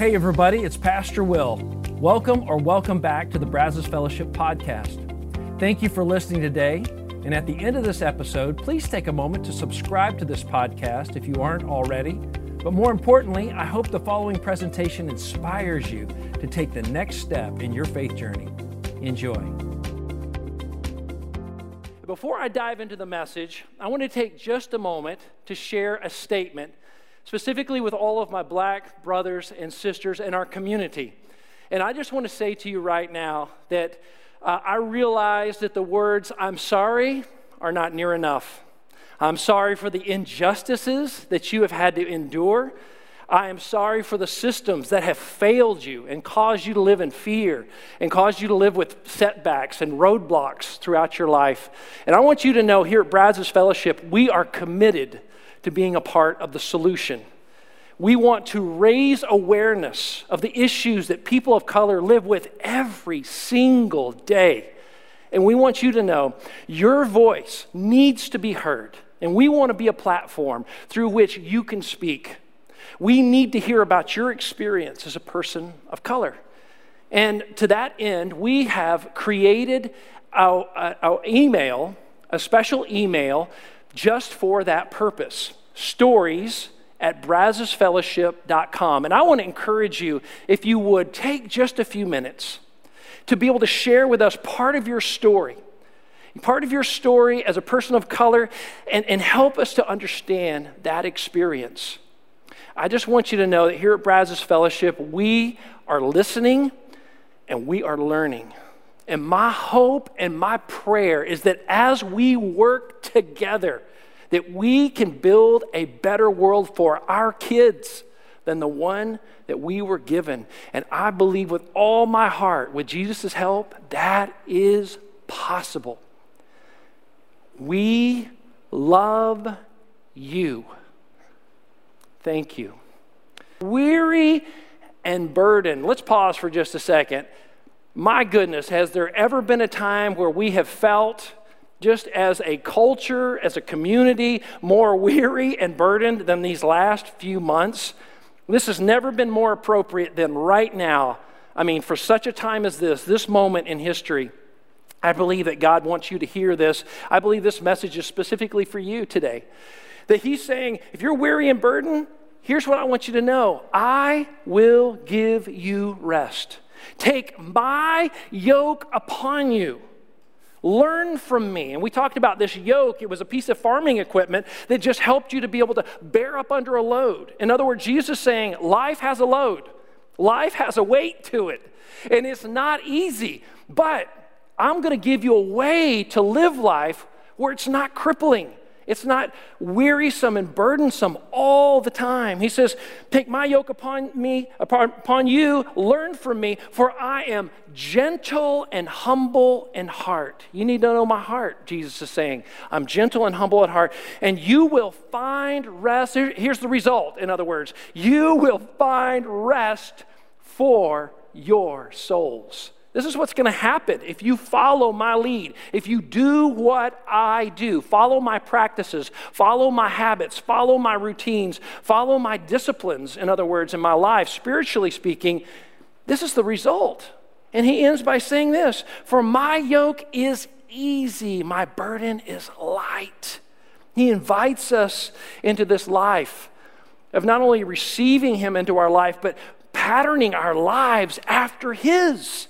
Hey everybody, it's Pastor Will. Welcome back to the Brazos Fellowship podcast. Thank you for listening today. And at the end of this episode, please take a moment to subscribe to this podcast if you aren't already. But more importantly, I hope the following presentation inspires you to take the next step in your faith journey. Enjoy. Before I dive into the message, I want to take just a moment to share a statement specifically with all of my black brothers and sisters in our community. And I just want to say to you right now that I realize that the words, "I'm sorry," are not near enough. I'm sorry for the injustices that you have had to endure. I am sorry for the systems that have failed you and caused you to live in fear and caused you to live with setbacks and roadblocks throughout your life. And I want you to know here at Brazos Fellowship, we are committed to being a part of the solution. We want to raise awareness of the issues that people of color live with every single day. And we want you to know your voice needs to be heard. And we want to be a platform through which you can speak. We need to hear about your experience as a person of color. And to that end, we have created a special email just for that purpose, stories@brazosfellowship.com. And I want to encourage you, if you would, take just a few minutes to be able to share with us part of your story as a person of color, and help us to understand that experience. I just want you to know that here at Brazos Fellowship, we are listening and we are learning. And my hope and my prayer is that as we work together, that we can build a better world for our kids than the one that we were given. And I believe with all my heart, with Jesus' help, that is possible. We love you. Thank you. Weary and burdened. Let's pause for just a second. My goodness, has there ever been a time where we have felt, just as a culture, as a community, more weary and burdened than these last few months? This has never been more appropriate than right now. I mean, for such a time as this moment in history, I believe that God wants you to hear this. I believe this message is specifically for you today. That He's saying, if you're weary and burdened, here's what I want you to know. I will give you rest. Take my yoke upon you. Learn from me. And we talked about this yoke. It was a piece of farming equipment that just helped you to be able to bear up under a load. In other words, Jesus is saying life has a load. Life has a weight to it. And it's not easy. But I'm going to give you a way to live life where it's not crippling. It's not wearisome and burdensome all the time. He says, take my yoke upon you, learn from me, for I am gentle and humble in heart. You need to know my heart, Jesus is saying. I'm gentle and humble at heart, and you will find rest. Here's the result, in other words. You will find rest for your souls. This is what's going to happen if you follow my lead, if you do what I do, follow my practices, follow my habits, follow my routines, follow my disciplines, in other words, in my life, spiritually speaking, this is the result. And he ends by saying this, for my yoke is easy, my burden is light. He invites us into this life of not only receiving him into our life, but patterning our lives after his.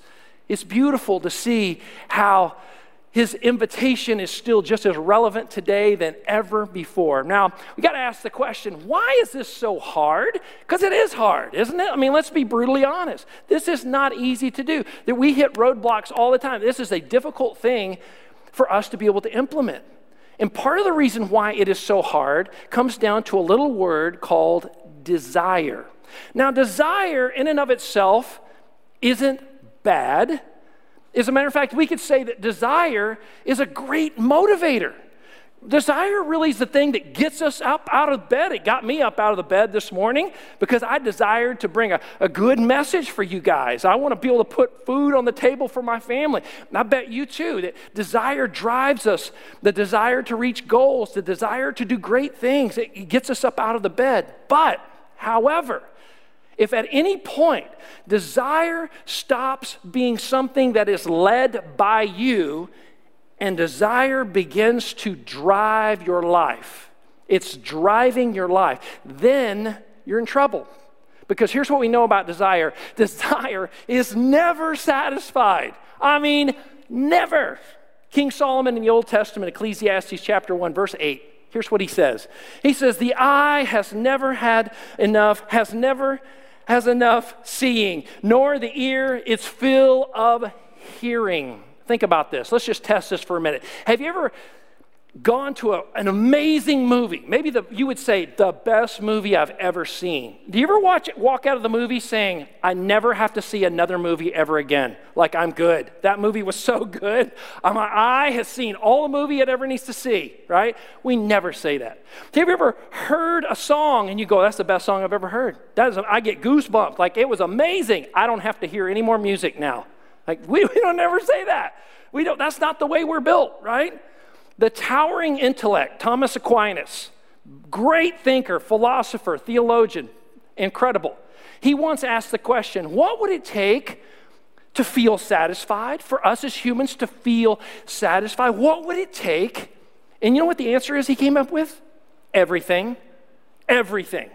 It's beautiful to see how his invitation is still just as relevant today than ever before. Now, we got to ask the question, why is this so hard? Because it is hard, isn't it? I mean, let's be brutally honest. This is not easy to do. That we hit roadblocks all the time. This is a difficult thing for us to be able to implement. And part of the reason why it is so hard comes down to a little word called desire. Now, desire in and of itself isn't bad. As a matter of fact, we could say that desire is a great motivator. Desire really is the thing that gets us up out of bed. It got me up out of the bed this morning because I desired to bring a good message for you guys. I want to be able to put food on the table for my family. And I bet you too that desire drives us, the desire to reach goals, the desire to do great things. It gets us up out of the bed. But, however, If at any point desire stops being something that is led by you and desire begins to drive your life, it's driving your life, then you're in trouble. Because here's what we know about desire. Desire is never satisfied. I mean, never. King Solomon in the Old Testament, Ecclesiastes chapter 1, verse 8. Here's what he says. He says, the eye has never had enough, has enough seeing, nor the ear its fill of hearing. Think about this. Let's just test this for a minute. Have you ever gone to an amazing movie? Maybe you would say, the best movie I've ever seen. Do you ever walk out of the movie saying, I never have to see another movie ever again? Like, I'm good. That movie was so good. My eye has seen all the movie it ever needs to see, right? We never say that. Have you ever heard a song and you go, that's the best song I've ever heard? I get goosebumps. Like, it was amazing. I don't have to hear any more music now. Like, we don't ever say that. That's not the way we're built, right? The towering intellect, Thomas Aquinas, great thinker, philosopher, theologian, incredible. He once asked the question, what would it take to feel satisfied, for us as humans to feel satisfied? What would it take? And you know what the answer is he came up with? Everything. Everything.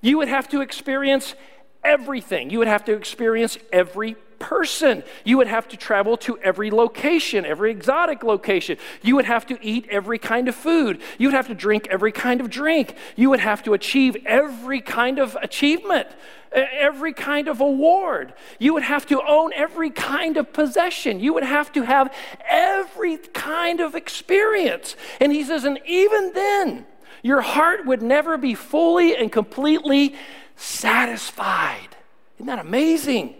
You would have to experience everything. You would have to experience every person. You would have to travel to every location, every exotic location. You would have to eat every kind of food. You would have to drink every kind of drink. You would have to achieve every kind of achievement, every kind of award. You would have to own every kind of possession. You would have to have every kind of experience. And he says, and even then, your heart would never be fully and completely satisfied. Isn't that amazing?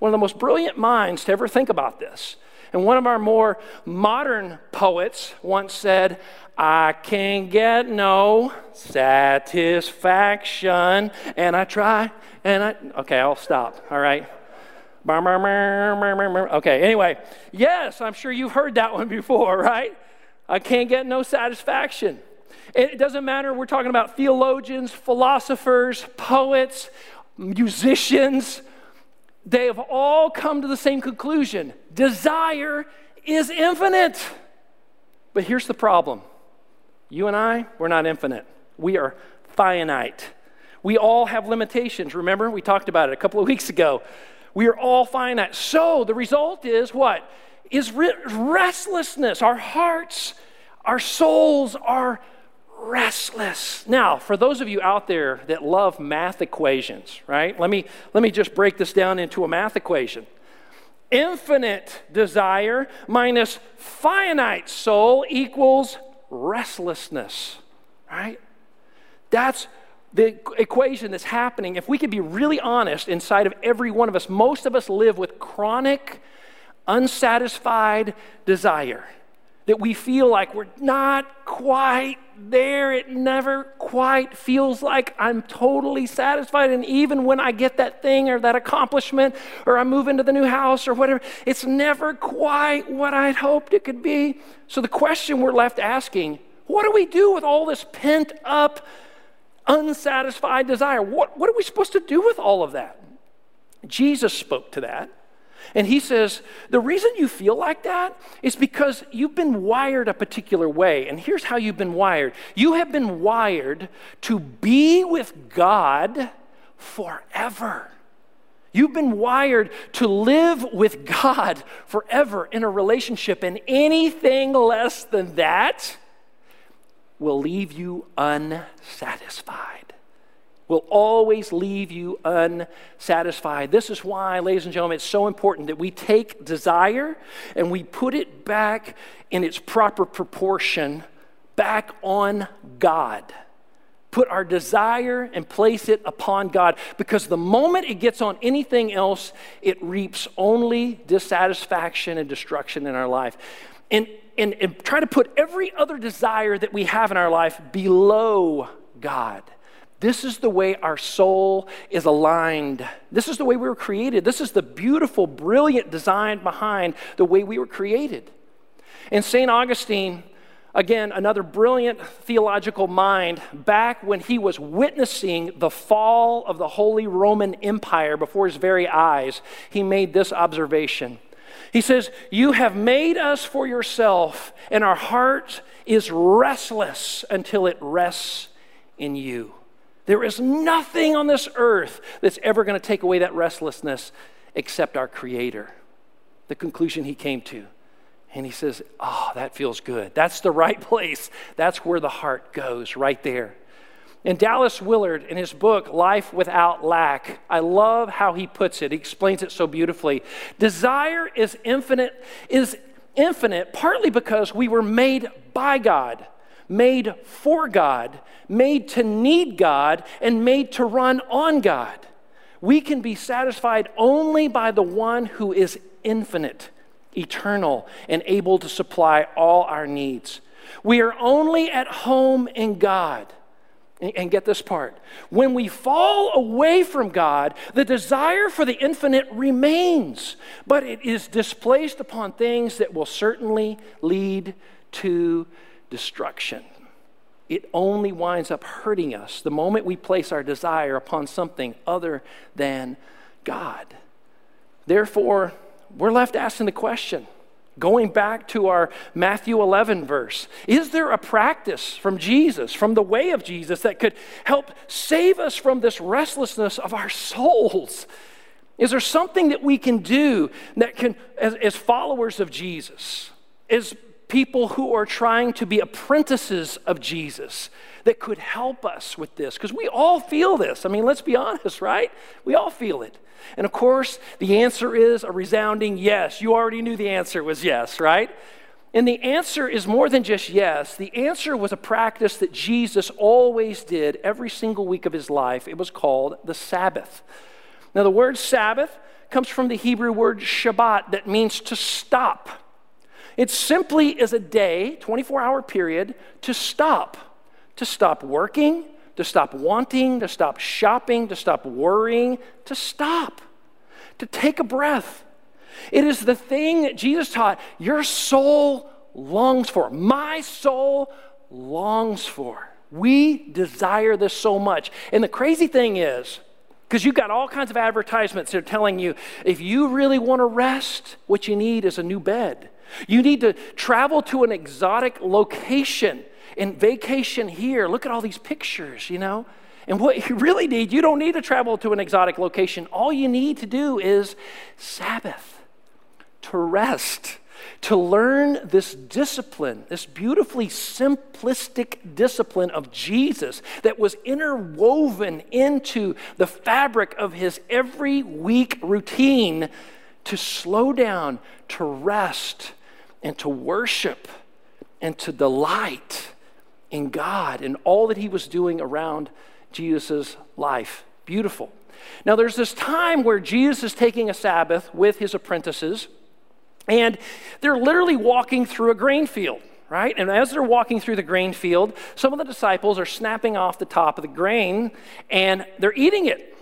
One of the most brilliant minds to ever think about this. And one of our more modern poets once said, I can't get no satisfaction, and I try, and okay, I'll stop, all right? Okay, anyway, yes, I'm sure you've heard that one before, right? I can't get no satisfaction. It doesn't matter, we're talking about theologians, philosophers, poets, musicians. They have all come to the same conclusion. Desire is infinite. But here's the problem. You and I, we're not infinite. We are finite. We all have limitations. Remember, we talked about it a couple of weeks ago. We are all finite. So the result is what? Is restlessness. Our hearts, our souls are restless. Now, for those of you out there that love math equations, right? Let me just break this down into a math equation. Infinite desire minus finite soul equals restlessness, right? That's the equation that's happening. If we could be really honest, inside of every one of us, most of us live with chronic, unsatisfied desire, that we feel like we're not quite there. It never quite feels like I'm totally satisfied. And even when I get that thing or that accomplishment, or I move into the new house or whatever, it's never quite what I'd hoped it could be. So the question we're left asking, what do we do with all this pent up, unsatisfied desire? What are we supposed to do with all of that? Jesus spoke to that. And he says, the reason you feel like that is because you've been wired a particular way. And here's how you've been wired. You have been wired to be with God forever. You've been wired to live with God forever in a relationship. And anything less than that will leave you unsatisfied. Will always leave you unsatisfied. This is why, ladies and gentlemen, it's so important that we take desire and we put it back in its proper proportion, back on God. Put our desire and place it upon God, because the moment it gets on anything else, it reaps only dissatisfaction and destruction in our life. And try to put every other desire that we have in our life below God. This is the way our soul is aligned. This is the way we were created. This is the beautiful, brilliant design behind the way we were created. And St. Augustine again, another brilliant theological mind, back when he was witnessing the fall of the Holy Roman Empire before his very eyes, he made this observation. He says, "You have made us for yourself, and our heart is restless until it rests in you." There is nothing on this earth that's ever going to take away that restlessness except our Creator. The conclusion he came to. And he says, oh, that feels good. That's the right place. That's where the heart goes, right there. And Dallas Willard, in his book, Life Without Lack, I love how he puts it. He explains it so beautifully. Desire is infinite partly because we were made by God, made for God, made to need God, and made to run on God. We can be satisfied only by the one who is infinite, eternal, and able to supply all our needs. We are only at home in God. And get this part. When we fall away from God, the desire for the infinite remains, but it is displaced upon things that will certainly lead to destruction. It only winds up hurting us the moment we place our desire upon something other than God. Therefore, we're left asking the question, going back to our Matthew 11 verse, is there a practice from Jesus, from the way of Jesus, that could help save us from this restlessness of our souls? Is there something that we can do that can, as followers of Jesus, as people who are trying to be apprentices of Jesus, that could help us with this? Because we all feel this. I mean, let's be honest, right? We all feel it. And of course, the answer is a resounding yes. You already knew the answer was yes, right? And the answer is more than just yes. The answer was a practice that Jesus always did every single week of his life. It was called the Sabbath. Now, the word Sabbath comes from the Hebrew word Shabbat, that means to stop. It simply is a day, 24-hour period, to stop working, to stop wanting, to stop shopping, to stop worrying, to stop, to take a breath. It is the thing that Jesus taught your soul longs for, my soul longs for. We desire this so much. And the crazy thing is, because you've got all kinds of advertisements that are telling you, if you really want to rest, what you need is a new bed. You need to travel to an exotic location and vacation here. Look at all these pictures, you know. And what you really need, you don't need to travel to an exotic location. All you need to do is Sabbath, to rest, to learn this discipline, this beautifully simplistic discipline of Jesus that was interwoven into the fabric of his every week routine, to slow down, to rest, and to worship, and to delight in God and all that he was doing around Jesus' life. Beautiful. Now, there's this time where Jesus is taking a Sabbath with his apprentices, and they're literally walking through a grain field, right? And as they're walking through the grain field, some of the disciples are snapping off the top of the grain, and they're eating it.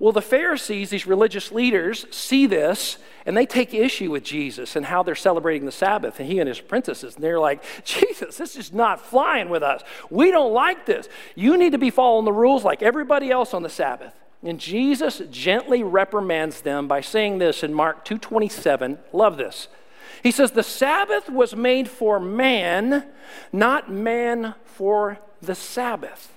Well, the Pharisees, these religious leaders, see this, and they take issue with Jesus and how they're celebrating the Sabbath, and he and his apprentices, and they're like, Jesus, this is not flying with us. We don't like this. You need to be following the rules like everybody else on the Sabbath. And Jesus gently reprimands them by saying this in Mark 2:27. Love this. He says, the Sabbath was made for man, not man for the Sabbath.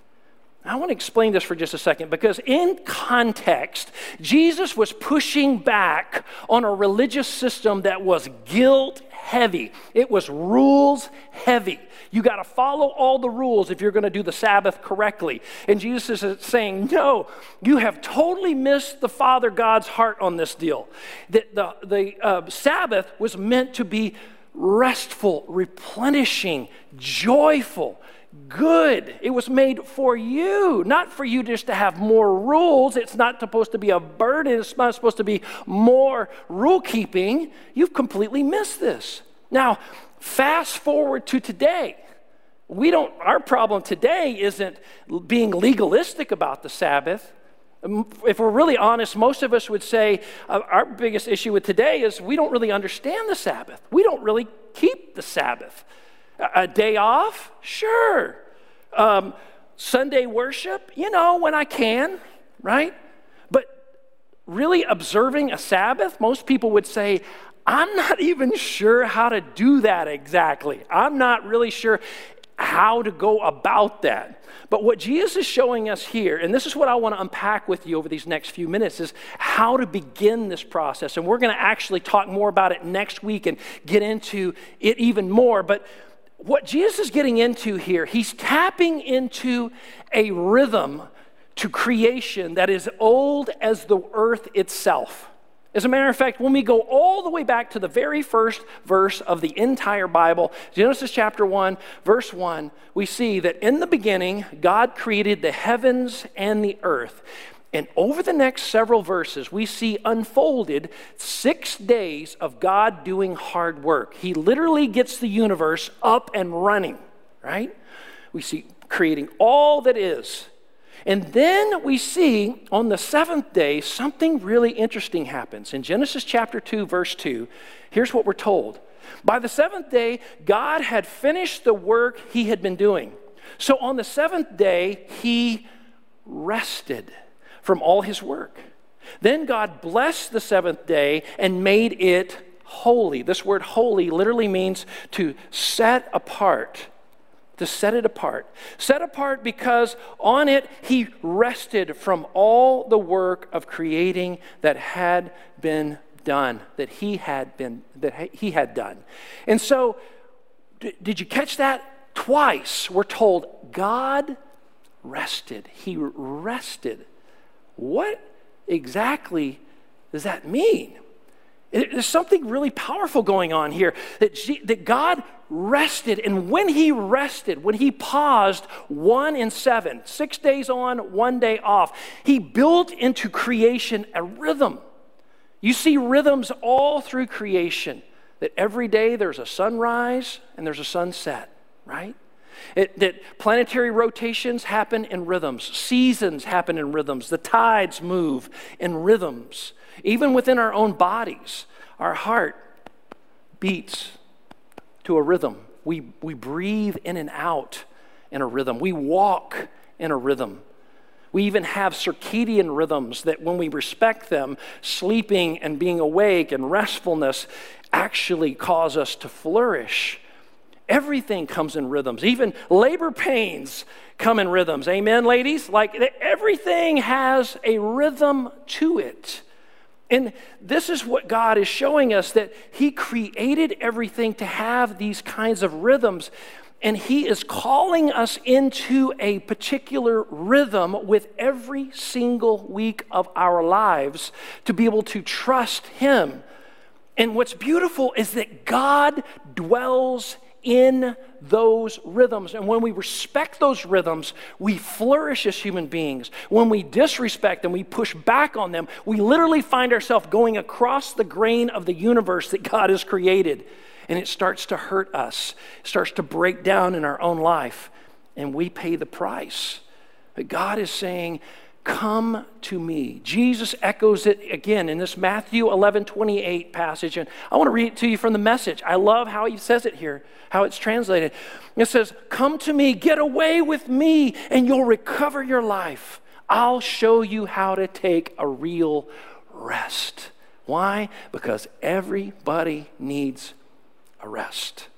I want to explain this for just a second, because in context, Jesus was pushing back on a religious system that was guilt-heavy. It was rules-heavy. You got to follow all the rules if you're going to do the Sabbath correctly. And Jesus is saying, no, you have totally missed the Father God's heart on this deal. That the Sabbath was meant to be restful, replenishing, joyful, good. It was made for you, not for you just to have more rules. It's not supposed to be a burden. It's not supposed to be more rule keeping. You've completely missed this. Now, fast forward to today. Our problem today isn't being legalistic about the Sabbath. If we're really honest, most of us would say our biggest issue with today is we don't really understand the Sabbath. We don't really keep the Sabbath. A day off? Sure. Sunday worship? You know, when I can, right? But really observing a Sabbath? Most people would say, I'm not even sure how to do that exactly. I'm not really sure how to go about that. But what Jesus is showing us here, and this is what I want to unpack with you over these next few minutes, is how to begin this process. And we're going to actually talk more about it next week and get into it even more. But what Jesus is getting into here, he's tapping into a rhythm to creation that is old as the earth itself. As a matter of fact, when we go all the way back to the very first verse of the entire Bible, Genesis chapter 1, verse 1, we see that in the beginning, God created the heavens and the earth. And over the next several verses, we see unfolded 6 days of God doing hard work. He literally gets the universe up and running, right? We see creating all that is. And then we see on the seventh day, something really interesting happens. In Genesis chapter 2, verse 2, here's what we're told. By the seventh day, God had finished the work he had been doing. So on the seventh day, he rested from all his work. Then God blessed the seventh day and made it holy. This word holy literally means to set apart. To set it apart. Set apart because on it he rested from all the work of creating that had been done, that he had done. And so, did you catch that? Twice we're told God rested. He rested. What exactly does that mean? There's something really powerful going on here, that God rested, and when he rested, when he paused 1 and 7, 6 days on, 1 day off, he built into creation a rhythm. You see rhythms all through creation, that every day there's a sunrise and there's a sunset, right? That planetary rotations happen in rhythms, seasons happen in rhythms, the tides move in rhythms. Even within our own bodies, our heart beats to a rhythm. We breathe in and out in a rhythm. We walk in a rhythm. We even have circadian rhythms that when we respect them, sleeping and being awake and restfulness actually cause us to flourish. Everything comes in rhythms. Even labor pains come in rhythms. Amen, ladies? Like everything has a rhythm to it. And this is what God is showing us, that he created everything to have these kinds of rhythms, and he is calling us into a particular rhythm with every single week of our lives to be able to trust him. And what's beautiful is that God dwells in those rhythms. And when we respect those rhythms, we flourish as human beings. When we disrespect them, we push back on them, we literally find ourselves going across the grain of the universe that God has created. And it starts to hurt us. It starts to break down in our own life. And we pay the price. But God is saying, come to me. Jesus echoes it again in this Matthew 11:28 passage. And I want to read it to you from the Message. I love how he says it here, how it's translated. It says, come to me, get away with me, and you'll recover your life. I'll show you how to take a real rest. Why? Because everybody needs a rest.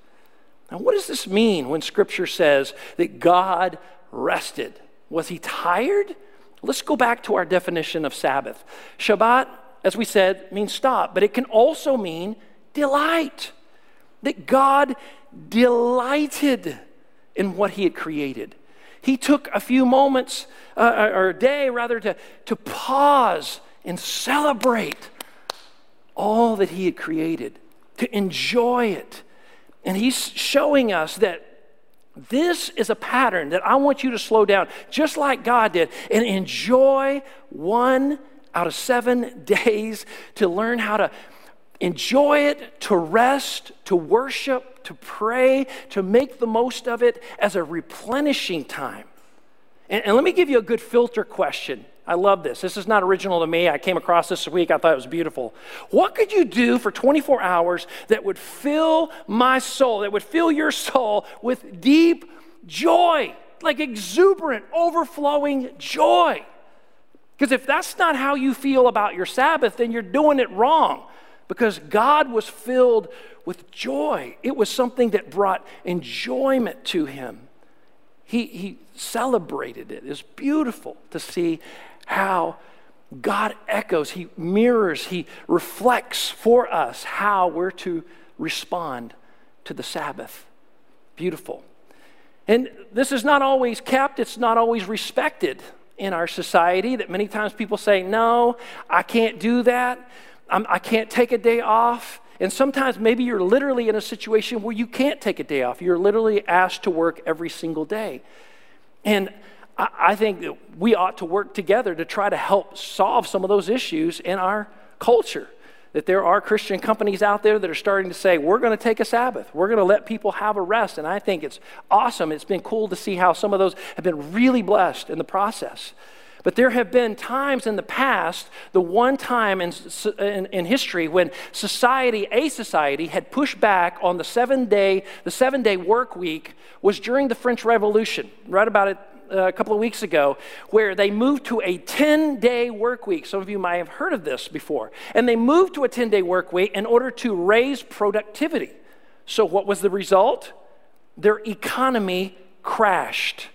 Now, what does this mean when Scripture says that God rested? Was he tired? Let's go back to our definition of Sabbath. Shabbat, as we said, means stop, but it can also mean delight. That God delighted in what he had created. He took a few moments, or a day rather, to pause and celebrate all that he had created, to enjoy it. And he's showing us that this is a pattern that I want you to slow down, just like God did, and enjoy 1 out of 7 days to learn how to enjoy it, to rest, to worship, to pray, to make the most of it as a replenishing time. And let me give you a good filter question. I love this. This is not original to me. I came across this week. I thought it was beautiful. What could you do for 24 hours that would fill my soul, that would fill your soul with deep joy, like exuberant, overflowing joy? Because if that's not how you feel about your Sabbath, then you're doing it wrong. Because God was filled with joy. It was something that brought enjoyment to him. He celebrated it. It's beautiful to see how God echoes, he mirrors, he reflects for us how we're to respond to the Sabbath. Beautiful. And this is not always kept. It's not always respected in our society, that many times people say, no, I can't do that. I can't take a day off. And sometimes maybe you're literally in a situation where you can't take a day off. You're literally asked to work every single day. And I think that we ought to work together to try to help solve some of those issues in our culture, that there are Christian companies out there that are starting to say, we're going to take a Sabbath. We're going to let people have a rest. And I think it's awesome. It's been cool to see how some of those have been really blessed in the process. But there have been times in the past, the one time in history when society, a society, had pushed back on the seven-day work week was during the French Revolution, right about it a couple of weeks ago, where they moved to a 10-day work week. Some of you might have heard of this before. And they moved to a 10-day work week in order to raise productivity. So what was the result? Their economy crashed.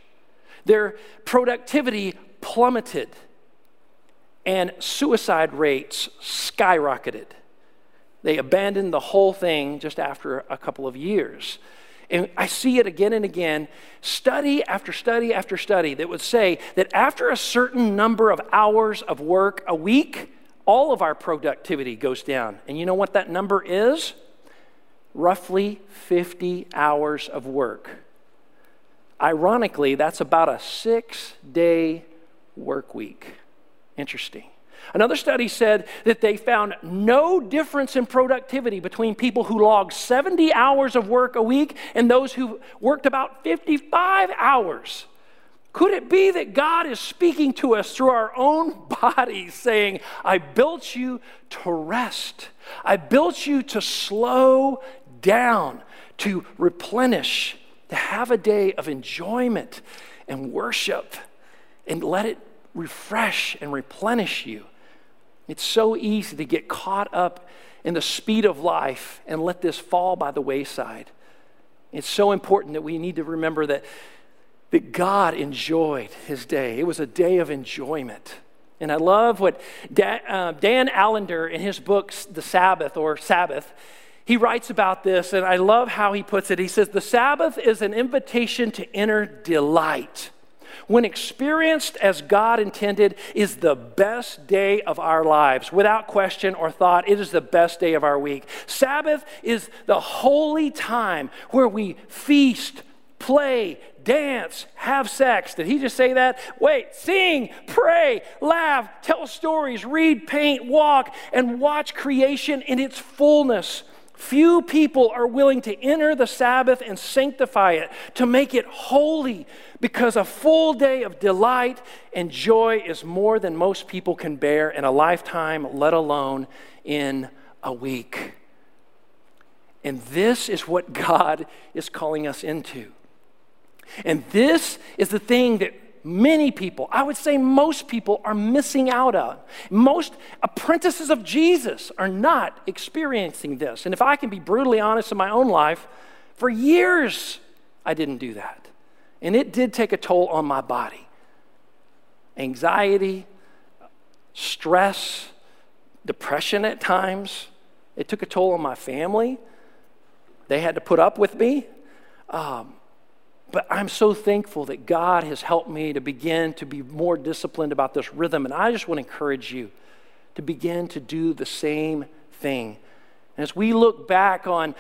Their productivity plummeted, and suicide rates skyrocketed. They abandoned the whole thing just after a couple of years. And I see it again and again, study after study after study, that would say that after a certain number of hours of work a week, all of our productivity goes down. And you know what that number is? Roughly 50 hours of work. Ironically, that's about a 6-day work week. Interesting. Another study said that they found no difference in productivity between people who logged 70 hours of work a week and those who worked about 55 hours. Could it be that God is speaking to us through our own bodies saying, I built you to rest. I built you to slow down, to replenish, to have a day of enjoyment and worship, and let it refresh and replenish you. It's so easy to get caught up in the speed of life and let this fall by the wayside. It's so important that we need to remember that God enjoyed his day. It was a day of enjoyment. And I love what Dan Allender in his book, The Sabbath, or Sabbath, he writes about this, and I love how he puts it. He says, the Sabbath is an invitation to inner delight. When experienced as God intended, is the best day of our lives. Without question or thought, it is the best day of our week. Sabbath is the holy time where we feast, play, dance, have sex. Did he just say that? Wait, sing, pray, laugh, tell stories, read, paint, walk, and watch creation in its fullness. Few people are willing to enter the Sabbath and sanctify it, to make it holy, because a full day of delight and joy is more than most people can bear in a lifetime, let alone in a week. And this is what God is calling us into. And this is the thing that many people, I would say most people, are missing out on. Most apprentices of Jesus are not experiencing this. And if I can be brutally honest in my own life, for years I didn't do that. And it did take a toll on my body. Anxiety, stress, depression at times. It took a toll on my family. They had to put up with me. But I'm so thankful that God has helped me to begin to be more disciplined about this rhythm. And I just want to encourage you to begin to do the same thing. And as we look back on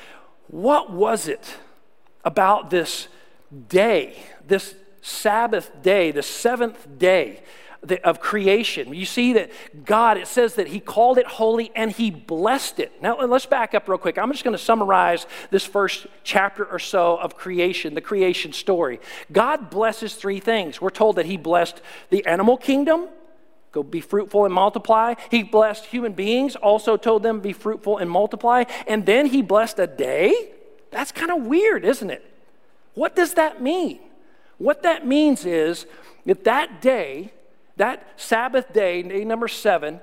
what was it about this day, this Sabbath day, the seventh day of creation, you see that God, it says that he called it holy and he blessed it. Now, let's back up real quick. I'm just going to summarize this first chapter or so of creation, the creation story. God blesses three things. We're told that he blessed the animal kingdom, Go be fruitful and multiply. He blessed human beings, also told them be fruitful and multiply. And then he blessed a day? That's kind of weird, isn't it? What does that mean? What that means is that that day, that Sabbath day, day number 7,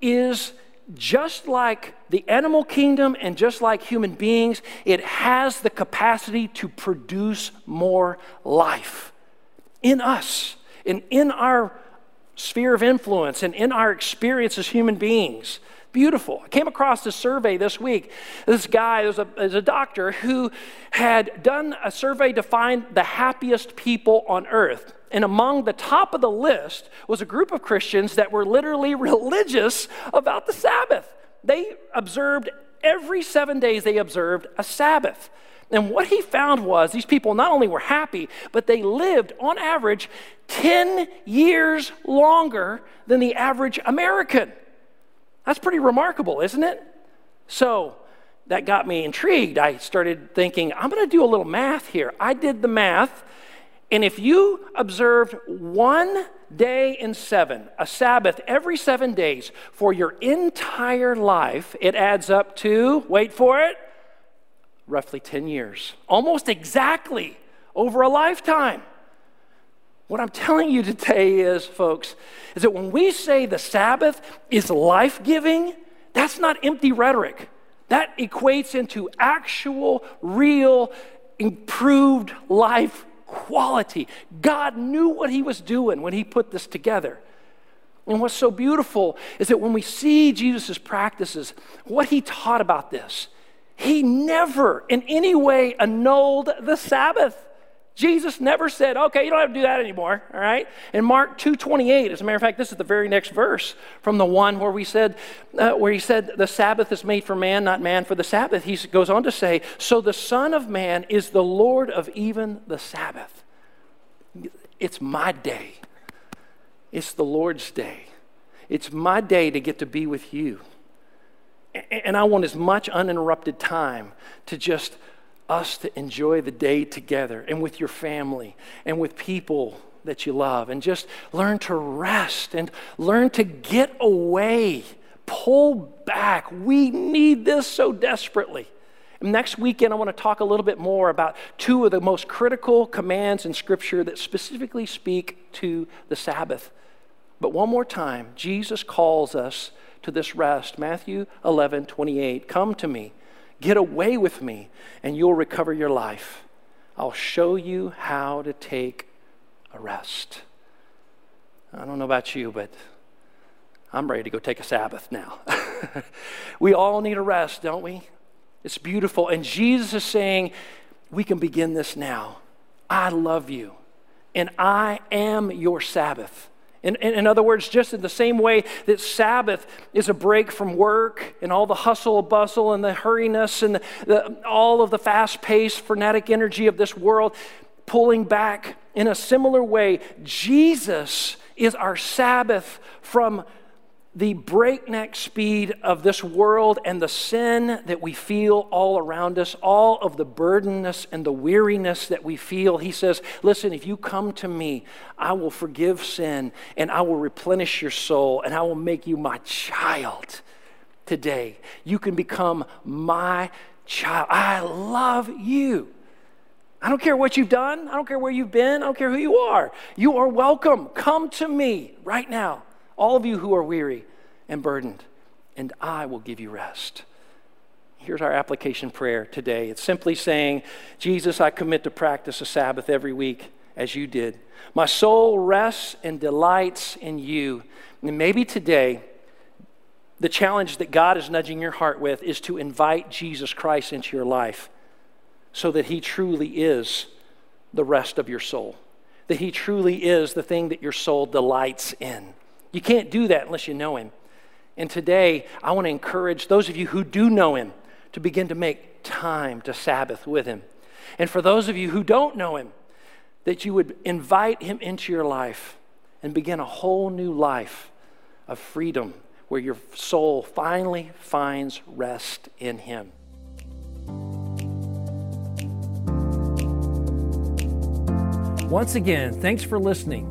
is just like the animal kingdom and just like human beings, it has the capacity to produce more life in us and in our sphere of influence and in our experience as human beings. Beautiful. I came across this survey this week. This guy was a doctor who had done a survey to find the happiest people on earth. And among the top of the list was a group of Christians that were literally religious about the Sabbath. They observed every 7 days, they observed a Sabbath. And what he found was these people not only were happy, but they lived on average 10 years longer than the average American. That's pretty remarkable, isn't it? So that got me intrigued. I started thinking, I'm going to do a little math here. I did the math, and if you observed 1 day in 7, a Sabbath every 7 days for your entire life, it adds up to, wait for it, roughly 10 years, almost exactly over a lifetime. What I'm telling you today is, folks, is that when we say the Sabbath is life-giving, that's not empty rhetoric. That equates into actual, real, improved life quality. God knew what he was doing when he put this together. And what's so beautiful is that when we see Jesus' practices, what he taught about this, he never in any way annulled the Sabbath. Jesus never said, okay, you don't have to do that anymore, all right? In Mark 2:28, as a matter of fact, this is the very next verse from the one where we said, where he said, the Sabbath is made for man, not man for the Sabbath. He goes on to say, so the Son of Man is the Lord of even the Sabbath. It's my day. It's the Lord's day. It's my day to get to be with you. And I want as much uninterrupted time to just us to enjoy the day together and with your family and with people that you love, and just learn to rest and learn to get away, pull back. We need this so desperately. And next weekend, I want to talk a little bit more about two of the most critical commands in Scripture that specifically speak to the Sabbath. But one more time, Jesus calls us to this rest. Matthew 11:28, come to me, get away with me, and you'll recover your life. I'll show you how to take a rest. I don't know about you, but I'm ready to go take a Sabbath now. We all need a rest, don't we? It's beautiful. And Jesus is saying, we can begin this now. I love you, and I am your Sabbath. In other words, just in the same way that Sabbath is a break from work and all the hustle and bustle and the hurriness and all of the fast-paced, frenetic energy of this world, pulling back in a similar way, Jesus is our Sabbath from the breakneck speed of this world and the sin that we feel all around us, all of the burdenness and the weariness that we feel. He says, listen, if you come to me, I will forgive sin and I will replenish your soul and I will make you my child today. You can become my child. I love you. I don't care what you've done. I don't care where you've been. I don't care who you are. You are welcome. Come to me right now, all of you who are weary and burdened, and I will give you rest. Here's our application prayer today. It's simply saying, Jesus, I commit to practice a Sabbath every week as you did. My soul rests and delights in you. And maybe today, the challenge that God is nudging your heart with is to invite Jesus Christ into your life so that he truly is the rest of your soul, that he truly is the thing that your soul delights in. You can't do that unless you know him. And today, I want to encourage those of you who do know him to begin to make time to Sabbath with him. And for those of you who don't know him, that you would invite him into your life and begin a whole new life of freedom where your soul finally finds rest in him. Once again, thanks for listening.